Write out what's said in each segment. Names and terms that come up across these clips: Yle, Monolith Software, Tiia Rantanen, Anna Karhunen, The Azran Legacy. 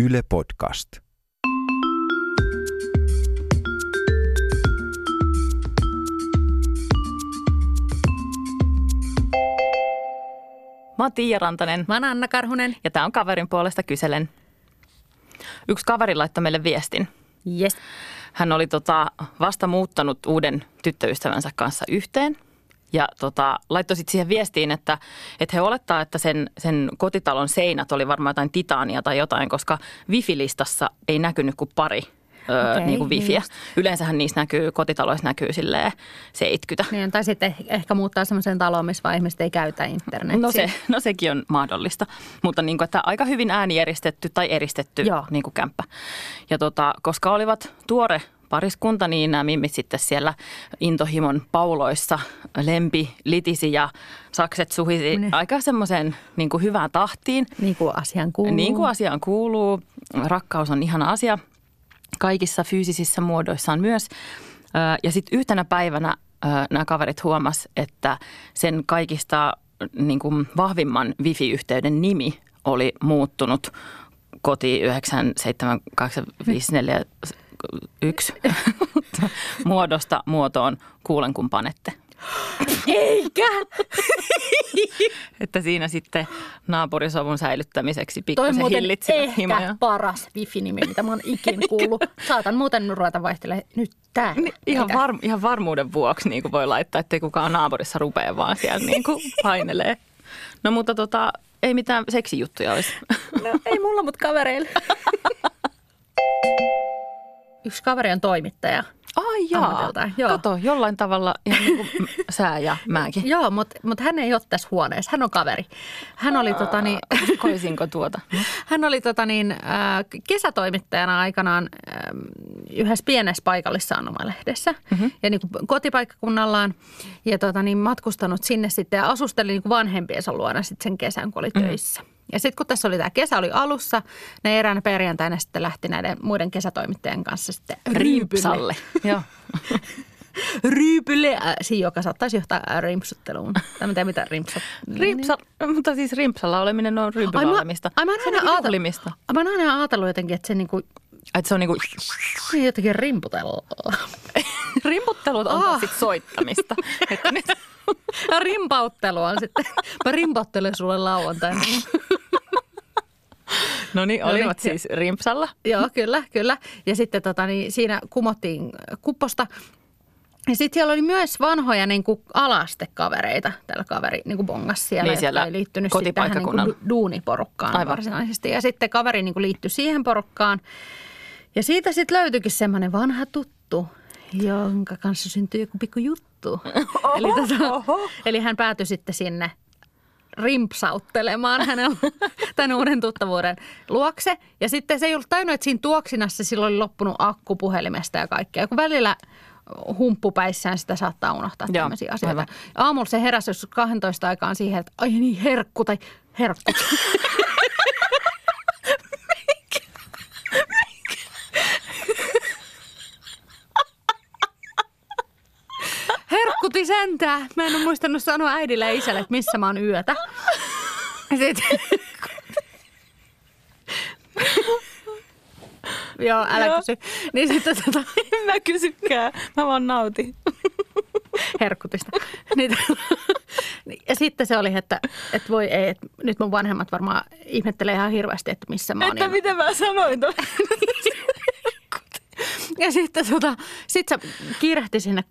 Yle Podcast. Mä oon Tiia Rantanen. Mä oon Anna Karhunen. Ja tää on Kaverin puolesta kyselen. Yksi kaveri laittoi meille viestin. Yes. Hän oli vasta muuttanut uuden tyttöystävänsä kanssa yhteen. Ja laittoi sitten siihen viestiin, että he olettaa, että sen kotitalon seinät oli varmaan jotain titaania tai jotain, koska wifi-listassa ei näkynyt kuin pari niin kuin wifiä. Just. Yleensähän niissä näkyy, kotitaloissa näkyy silleen 70. Niin, tai sitten ehkä muuttaa semmoiseen taloon, missä ihmiset ei käytä internetiä. No sekin on mahdollista, mutta niin kuin, että aika hyvin äänieristetty tai eristetty niin kuin kämppä. Ja koska olivat tuore pariskunta, niin nämä mimmit sitten siellä intohimon pauloissa lempi, litisi ja sakset suhisi aika semmoiseen niin kuin hyvään tahtiin. Niin kuin asiaan kuuluu. Rakkaus on ihana asia kaikissa fyysisissä muodoissaan myös. Ja sitten yhtenä päivänä nämä kaverit huomas, että sen kaikista niin kuin vahvimman wifi-yhteyden nimi oli muuttunut koti 97854 1 muodosta muotoon kuulen kun panette. Eikä! Että siinä sitten naapurisovun säilyttämiseksi pikkusen hillitsivät himoja. Toi muuten ehkä paras wifi-nimi, mitä mä oon ikin kuullut. Saatan muuten ruveta vaihtelemaan nyt tää. Ihan varmuuden vuoksi niin kuin voi laittaa, ettei kukaan naapurissa rupea vaan siellä niin kuin painelee. No mutta ei mitään seksijuttuja olisi. No ei mulla, mutta kavereille. Yksi kaveri on toimittaja. Ai jaa, kato, jollain tavalla ihan niin kuin sää ja mäkin. Joo, mutta hän ei ole tässä huoneessa, hän on kaveri. Hän oli koisinko tuota? Hän oli kesätoimittajana aikanaan yhdessä pienessä paikallissanomalehdessä ja niin kuin kotipaikkakunnallaan. Ja matkustanut sinne sitten ja asusteli niin kuin vanhempiensa luona sitten sen kesän, kun oli töissä. Ja sitten kun tässä oli tämä kesä oli alussa, ne eräänä perjantaina sitten lähti näiden muiden kesätoimittajien kanssa sitten rimpsalle. Joo. Ryypylle, joka saattaisi johtaa rimpsutteluun. Tai mitä mutta siis rimpsalla oleminen on ryypyvalmista. Mä oon aina ajatellut jotenkin, että se niinku... Että se on niinku... Jotenkin rimputella. Rimputtelut on sitten soittamista. Rimpauttelu on sitten. Mä rimpauttelen sulle lauantaina. No niin, olivat siis rimpsalla. Joo, kyllä. Ja sitten siinä kumottiin kupposta. Ja sitten siellä oli myös vanhoja niin kuin alastekavereita, tällä kaveri niin kuin bongas siellä, niin siellä jotka ei liittynyt sitten tähän niin kuin duuniporukkaan varsinaisesti. Ja sitten kaveri niin kuin liittyi siihen porukkaan. Ja siitä sitten löytyikin semmoinen vanha tuttu, jonka kanssa syntyi joku pikku juttu. Eli hän päätyi sitten sinne rimpsauttelemaan hänen tämän uuden tuttavuuden luokse. Ja sitten se ei ollut tajunnut, että siinä tuoksinassa silloin oli loppunut akku puhelimesta ja kaikkea. Kun välillä... humppupäissään sitä saattaa unohtaa tämmöisiä asioita. Aivan. Aamulla se heräsi 12 aikaan siihen, että ai niin herkku. Mikä? Herkkuti sentää. Mä en ole muistanut sanoa äidille ja isälle, että missä mä oon yötä. Sitten... Joo, älä kysy. Niin sitten en mä kysykään. Mä vaan nautin. Herkkutista. Ja sitten se oli, että voi ei, että nyt mun vanhemmat varmaan ihmettelee ihan hirveästi, että missä mä oon. Että miten mä sanoin tuolla. Ja sitten sit se kiirehti sinne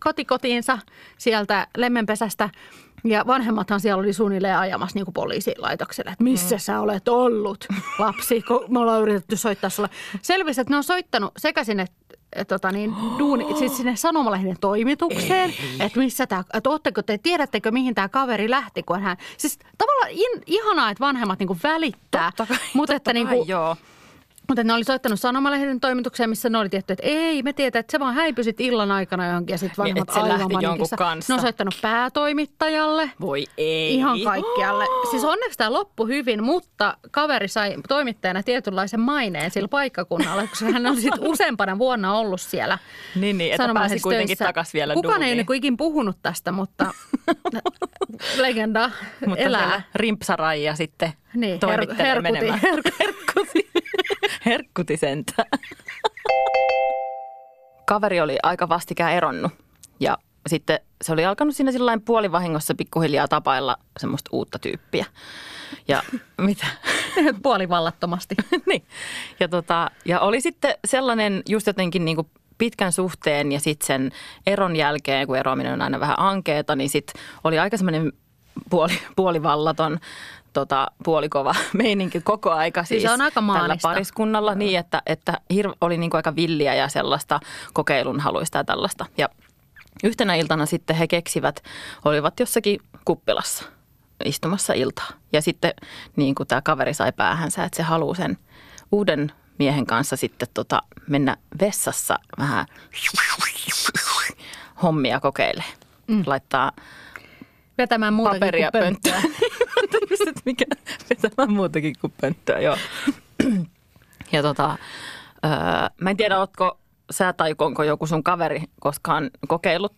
kotikotiinsa sieltä lemmenpesästä. Ja vanhemmathan siellä oli suunnilleen ajamassa niin kuin poliisilaitokselle, että missä sä olet ollut, lapsi, kun me ollaan yritetty soittaa sulle. Selvisi, että ne on soittanut sekä sinne, siis sinne sanomalehden toimitukseen, että missä tämä, että ootteko te, tiedättekö mihin tämä kaveri lähti, kun hän, siis tavallaan ihanaa, että vanhemmat niin kuin välittää. Totta kai, joo. Mutta ne oli soittanut sanomalehden toimitukseen, missä ne oli tietty, että ei, me tiedetään, että se vaan häipysit illan aikana johonkin ja sitten vanhemmat aivan maniikissa. Että se lähti jonkun kanssa. Ne on soittanut päätoimittajalle. Voi ei. Ihan kaikkialle. Siis onneksi tämä loppui hyvin, mutta kaveri sai toimittajana tietynlaisen maineen sillä paikkakunnalla, koska hän oli sitten useampana vuonna ollut siellä sanomalehdessä. Niin, että pääsi kuitenkin takaisin vielä duuniin. Kukaan ei niin kuin ikin puhunut tästä, mutta legenda elää. Mutta rimpsaraija sitten toimittelee menemään. Herkkuti. Herkkuti sentään. Kaveri oli aika vastikään eronnut ja sitten se oli alkanut siinä sillain puolivahingossa pikkuhiljaa tapailla semmoista uutta tyyppiä. Ja mitä? Puolivallattomasti. Niin. Ja oli sitten sellainen just jotenkin niin kuin pitkän suhteen ja sitten sen eron jälkeen, kun eroaminen on aina vähän ankeeta, niin sitten oli aika semmoinen puolivallaton, puolikova meininki koko aika siis se on aika tällä pariskunnalla. Niin, että oli niin kuin aika villiä ja sellaista kokeilunhaluista ja tällaista. Ja yhtenä iltana sitten he keksivät, olivat jossakin kuppilassa istumassa iltaa. Ja sitten niin kuin tämä kaveri sai päähänsä, että se haluaa sen uuden miehen kanssa sitten mennä vessassa vähän hommia kokeilemaan. Laittaa vetämään muutakin paperia kuin pönttöä. Vetämään muutakin kuin pönttöä, joo. Ja mä en tiedä, ootko sä tai onko joku sun kaveri koskaan kokeillut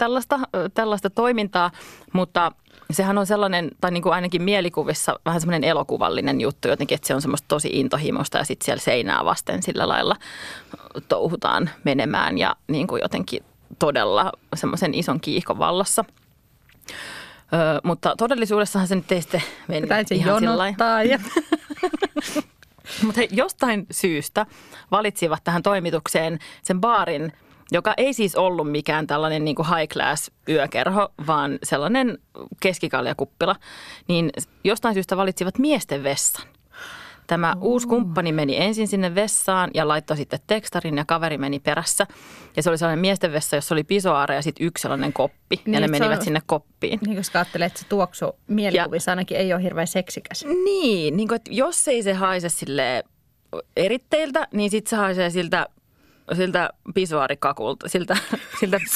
tällaista toimintaa, mutta sehän on sellainen, tai niin kuin ainakin mielikuvissa vähän semmoinen elokuvallinen juttu jotenkin, että se on semmoista tosi intohimoista ja sitten siellä seinää vasten sillä lailla touhutaan menemään ja niin kuin jotenkin todella semmoisen ison kiihkon vallassa. Mutta todellisuudessahan se nyt ei sitten mennyt ihan sillä lailla. Mutta he jostain syystä valitsivat tähän toimitukseen sen baarin, joka ei siis ollut mikään tällainen niin kuin high class yökerho, vaan sellainen keskikaljakuppila. Niin jostain syystä valitsivat miesten vessan. Tämä uusi kumppani meni ensin sinne vessaan ja laittoi sitten tekstarin ja kaveri meni perässä. Ja se oli sellainen miesten vessa, jossa oli pisoaare ja sitten yksi sellainen koppi. Niin, ja ne menivät sinne koppiin. Niin, koska ajattelee, että se tuoksu mielikuvissa ainakin ei ole hirveän seksikäs. Niin, niin kuin, että jos ei se haise silleen eritteiltä, niin sitten se haisee siltä pisuaarikakulta, siltä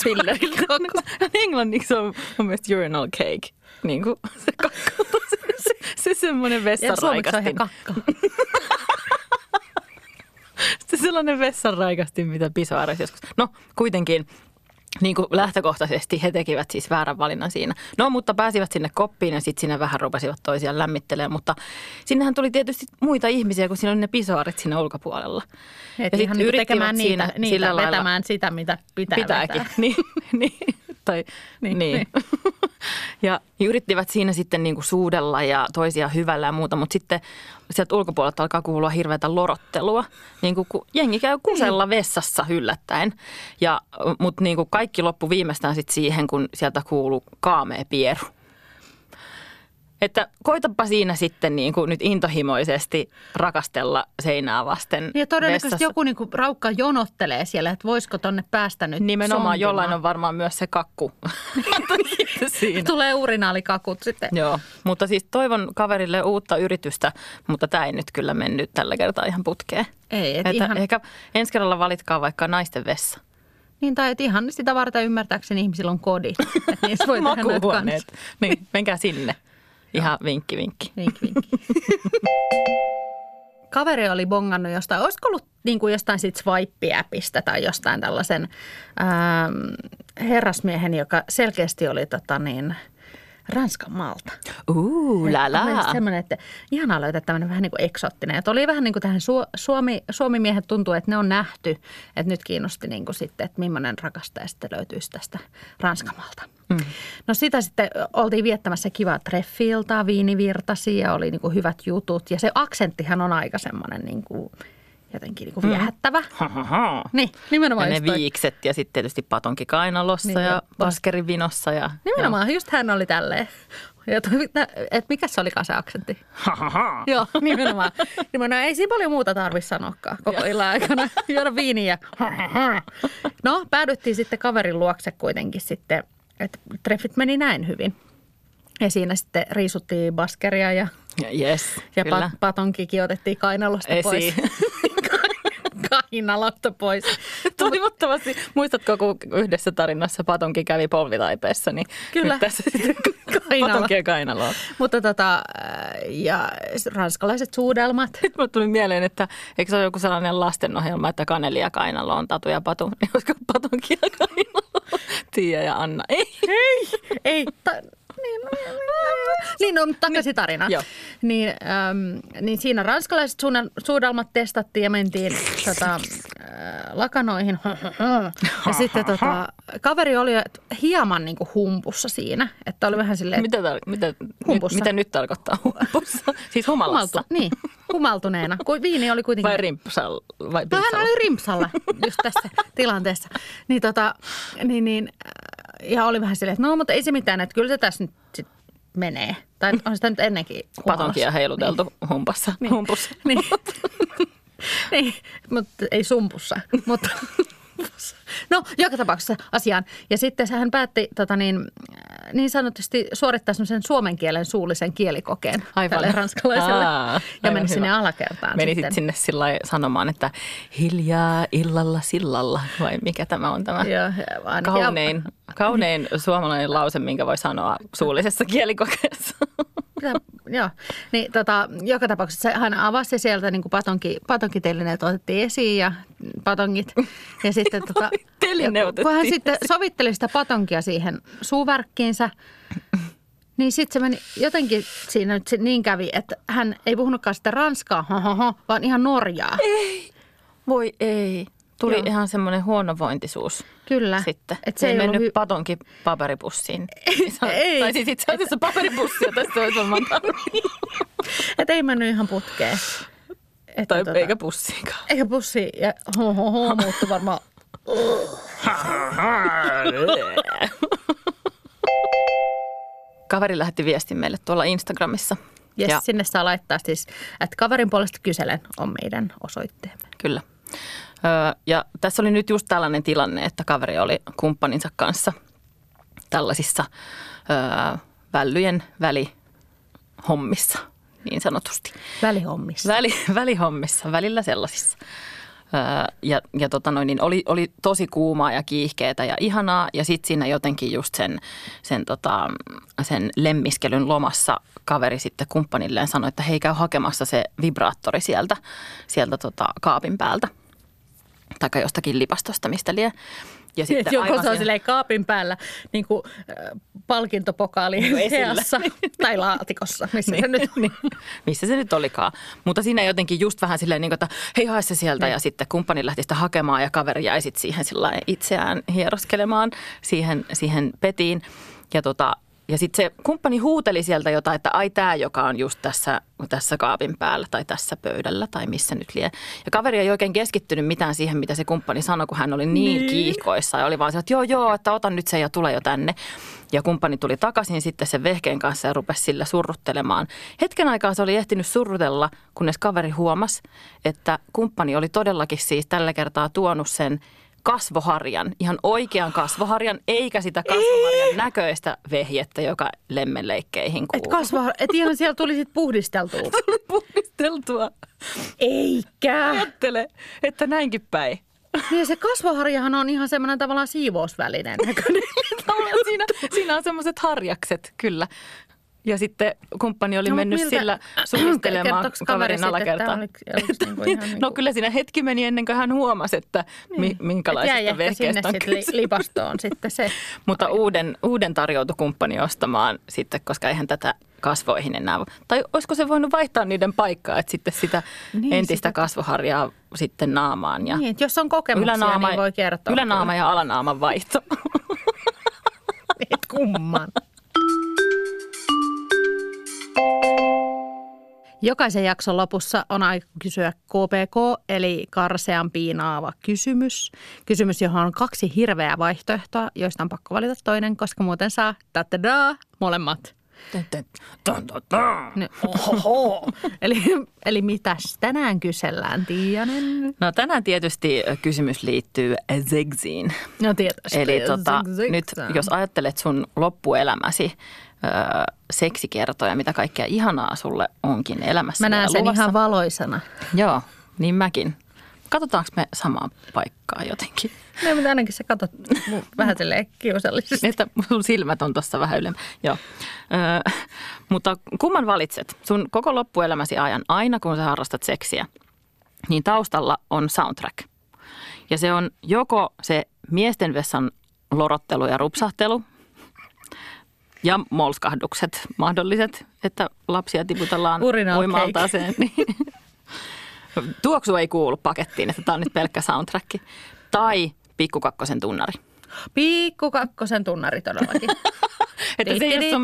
pillerikalta. Englanniksi se on mun mielestä urinal cake. Niin kuin se kakku. Se semmoinen vessanraikastin. Ja suomeksi on he se sellainen vessanraikastin, mitä pisuaares joskus. No kuitenkin niin kuin lähtökohtaisesti he tekivät siis väärän valinnan siinä. No mutta pääsivät sinne koppiin ja sitten sinne vähän rupasivat toisiaan lämmittelemään. Mutta sinnehän tuli tietysti muita ihmisiä, kun siinä oli ne pisoaret siinä ulkopuolella. Et ja sitten niin yrittivät siinä niitä vetämään sitä, mitä pitääkin. Niin. Ja yrittivät siinä sitten niin kuin suudella ja toisiaan hyvällä ja muuta, mutta sitten sieltä ulkopuolelta alkaa kuulua hirveätä lorottelua, niin kuin kun jengi käy kusella vessassa yllättäen. Mutta niin kuin kaikki loppu viimeistään sitten siihen, kun sieltä kuuluu kaamea pieru. Että koitapa siinä sitten niin kuin nyt intohimoisesti rakastella seinää vasten. Ja todennäköisesti vessassa. Joku niin kuin raukka jonottelee siellä, että voisiko tonne päästä nyt nimenomaan sontumaan. Jollain on varmaan myös se kakku. Siinä. Tulee urinaalikakut sitten. Joo, mutta siis toivon kaverille uutta yritystä, mutta tämä ei nyt kyllä mennyt tällä kertaa ihan putkeen. Ei, et ihan. Ehkä ensi kerralla valitkaa vaikka naisten vessa. Niin, tai ihan sitä varten ymmärtääkseni ihmisillä on kodit. Makuuhuoneet. Niin, menkää sinne. Ihan vinkki, vinkki. Kaveri oli bongannut jostain, olisiko ollut niin kuin jostain siitä swipe-appista tai jostain tällaisen herrasmiehen, joka selkeästi oli Ranskan maalta. Semmoinen, että ihanaa löytää tämmöinen vähän niin kuin eksoottinen. Että oli vähän niin kuin tähän Suomi-miehet tuntuu, että ne on nähty. Että nyt kiinnosti niin kuin sitten, että millainen rakastaja sitten löytyisi tästä Ranskan maalta. Mm. No sitä sitten oltiin viettämässä kivaa treffi-iltaa, viinivirtasi ja oli niin kuin hyvät jutut. Ja se aksenttihan on aika semmoinen niin kuin jotenkin niin kuin viehättävä. Niin, nimenomaan ja ne viikset ja sitten tietysti patonki kainalossa niin, ja baskeri vinossa. Ja, nimenomaan, joo. Just hän oli tälleen. Että mikä se olikaan se aksentti? Joo, nimenomaan. Ei siinä paljon muuta tarvitse sanoakaan koko illan aikana. Juoda viiniä. No, päädyttiin sitten kaverin luokse kuitenkin sitten, että treffit meni näin hyvin. Ja siinä sitten riisuttiin baskeria ja patonkikin otettiin kainalosta pois. Kainalosta pois. Toivottavasti. Muistatko, kun yhdessä tarinassa patonki kävi polvitaipeessa, niin kyllä. Nyt tässä sitten patonkia kainaloa. Mutta ja ranskalaiset suudelmat. Nyt mulle tuli mieleen, että eikö se ole joku sellainen lastenohjelma, että kanelia kainalo on tatu ja patun, niin olisiko patonkia kainalo? Tiia ja Anna. Ei. Niin, no, takaisin tarina. Niin siinä ranskalaiset suudelmat testattiin ja mentiin lakanoihin. Ja sitten kaveri oli hieman niinku humpussa siinä, että oli vähän silleen... Mitä nyt tarkoittaa humpussa? Siis humalassa. Niin, humaltuneena. Viini oli kuitenkin... Vai rimpsalla? Vähän oli rimpsalla just tässä tilanteessa. Niin ja oli vähän silleen, että no, mutta ei se mitään, että kyllä se tässä nyt sit menee. Tai on sitä nyt ennenkin patonkia heiluteltu niin. Humpassa. Niin. Humpussa. Niin. Niin, mutta ei sumpussa, mutta no, joka tapauksessa asiaan. Ja sitten hän päätti niin sanotusti suorittaa semmoisen suomen kielen suullisen kielikokeen tälle ranskalaiselle. Ja meni sinne alakertaan. Meni sitten sinne sillä sanomaan, että hiljaa illalla sillalla, vai mikä tämä on tämä kaunein suomalainen lause, minkä voi sanoa suullisessa kielikokeessa. Joo, niin joka tapauksessa hän avasi sieltä niin kuin patonkitelineet otettiin esiin ja patongit. Ja sitten kun hän sitten sovitteli sitä patonkia siihen suuvärkkiinsä, niin sitten se meni jotenkin siinä nyt niin kävi, että hän ei puhunutkaan sitä ranskaa, vaan ihan norjaa. Ei, voi ei. Tuli joo. Ihan semmoinen huonovointisuus. Kyllä. Sitten. Et se ei mennyt patonkin paperipussiin. Ei. Tai siis itse asiassa paperipussia tästä olisi varmaan tarvinnut. Että ei mennyt ihan putkeen. Tai eikä pussiinkaan. Eikä pussiin. Ja muuttui varmaan. Kaveri lähetti viestin meille tuolla Instagramissa. Yes, ja sinne saa laittaa siis, että kaverin puolesta kyselen on meidän osoitteemme. Kyllä. Ja tässä oli nyt just tällainen tilanne, että kaveri oli kumppaninsa kanssa tällaisissa vällyjen välihommissa, niin sanotusti. Välihommissa, välillä sellaisissa. Ja niin oli tosi kuumaa ja kiihkeätä ja ihanaa, ja sitten siinä jotenkin just sen lemmiskelyn lomassa kaveri sitten kumppanilleen sanoi, että hei, käy hakemassa se vibraattori sieltä kaapin päältä. Taikka jostakin lipastosta, mistä lie. Ja sitten joku aivan se on silleen kaapin päällä niin kuin palkintopokaali esillä. Tai laatikossa, missä se nyt on. Missä se nyt olikaan. Mutta siinä jotenkin just vähän silleen, että hei, hae se sieltä. Ja sitten kumppani lähti sitä hakemaan ja kaveri jäi sitten siihen itseään hieroskelemaan siihen petiin. Ja ja sitten se kumppani huuteli sieltä jotain, että ai tämä, joka on just tässä kaapin päällä tai tässä pöydällä tai missä nyt lie. Ja kaveri ei oikein keskittynyt mitään siihen, mitä se kumppani sanoi, kun hän oli niin kiihkoissa. Ja oli vaan se, että joo, että ota nyt sen ja tule jo tänne. Ja kumppani tuli takaisin sitten sen vehkeen kanssa ja rupesi sillä surruttelemaan. Hetken aikaa se oli ehtinyt surrutella, kunnes kaveri huomasi, että kumppani oli todellakin siis tällä kertaa tuonut sen kasvoharjan, ihan oikean kasvoharjan, eikä sitä kasvoharjan näköistä vehjettä, joka lemmenleikkeihin kuuluu. Et ihan siellä tuli sitten puhdisteltua. Tuli puhdisteltua. Eikä. Ajattele, että näinkin päin. Niin se kasvoharjahan on ihan semmoinen tavallaan siivousvälinen näköinen. Siinä on semmoiset harjakset, kyllä. Ja sitten kumppani oli mennyt sillä suunnittelemaan kaverin alakertaan. No kyllä siinä hetki meni ennen kuin hän huomasi, että minkälaisesta vehkeestä on kyse. Sitten lipastoon sitten se. Mutta uuden tarjoutui kumppani ostamaan sitten, koska eihän tätä kasvoihin enää. Tai olisiko se voinut vaihtaa niiden paikkaa, että sitten sitä entistä kasvoharjaa sitten naamaan. Ja niin, että jos on kokemuksia, niin voi kertoa. Ylänaama ja alanaaman vaihto. Et kumman. Jokaisen jakson lopussa on aika kysyä KPK, eli karsean piinaava kysymys. Kysymys, johon on kaksi hirveää vaihtoehtoa, joista on pakko valita toinen, koska muuten saa ta-ta-daa molemmat. Eli mitäs tänään kysellään, Tiianen? No tänään tietysti kysymys liittyy zegziin. No tietysti. Eli nyt jos ajattelet sun loppuelämäsi, seksikertoja, mitä kaikkea ihanaa sulle onkin elämässä. Mä näen sen luvassa. Ihan valoisana. Joo, niin mäkin. Katsotaanko me samaa paikkaa jotenkin? No, mutta ainakin sä katot vähän silleen kiusallisesti. Että sun silmät on tuossa vähän ylemmä. Joo. Mutta kumman valitset? Sun koko loppuelämäsi ajan aina, kun sä harrastat seksiä, niin taustalla on soundtrack. Ja se on joko se miesten vessan lorottelu ja rupsahtelu, Ja molskahdukset mahdolliset, että lapsia tiputellaan uimaltaaseen. Tuoksu ei kuulu pakettiin, että tämä on nyt pelkkä soundtrack. Tai Pikkukakkosen tunnari. Pikkukakkosen tunnari todellakin. Että se ei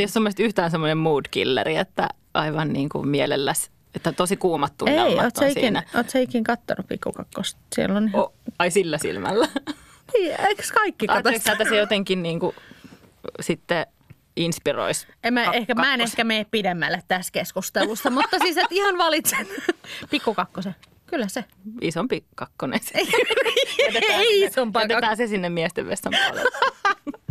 ole sun mielestä yhtään semmoinen mood killeri, että aivan niin kuin mielelläsi. Että tosi kuumat tunnelmat on siinä. Oot sä ikin kattonut Pikkukakkosta? Siellä on ihan... ai sillä silmällä. Eikö kaikki katso? Ajatteliko se jotenkin niin kuin sitten inspiroisi? Mä en ehkä mene pidemmälle tässä keskustelussa, mutta siis et ihan valitsen Pikkukakkosen. Kyllä se. Isompi kakkonen. Ei, isompi kakkonen. Jätetään se sinne miesten vessan puolelle.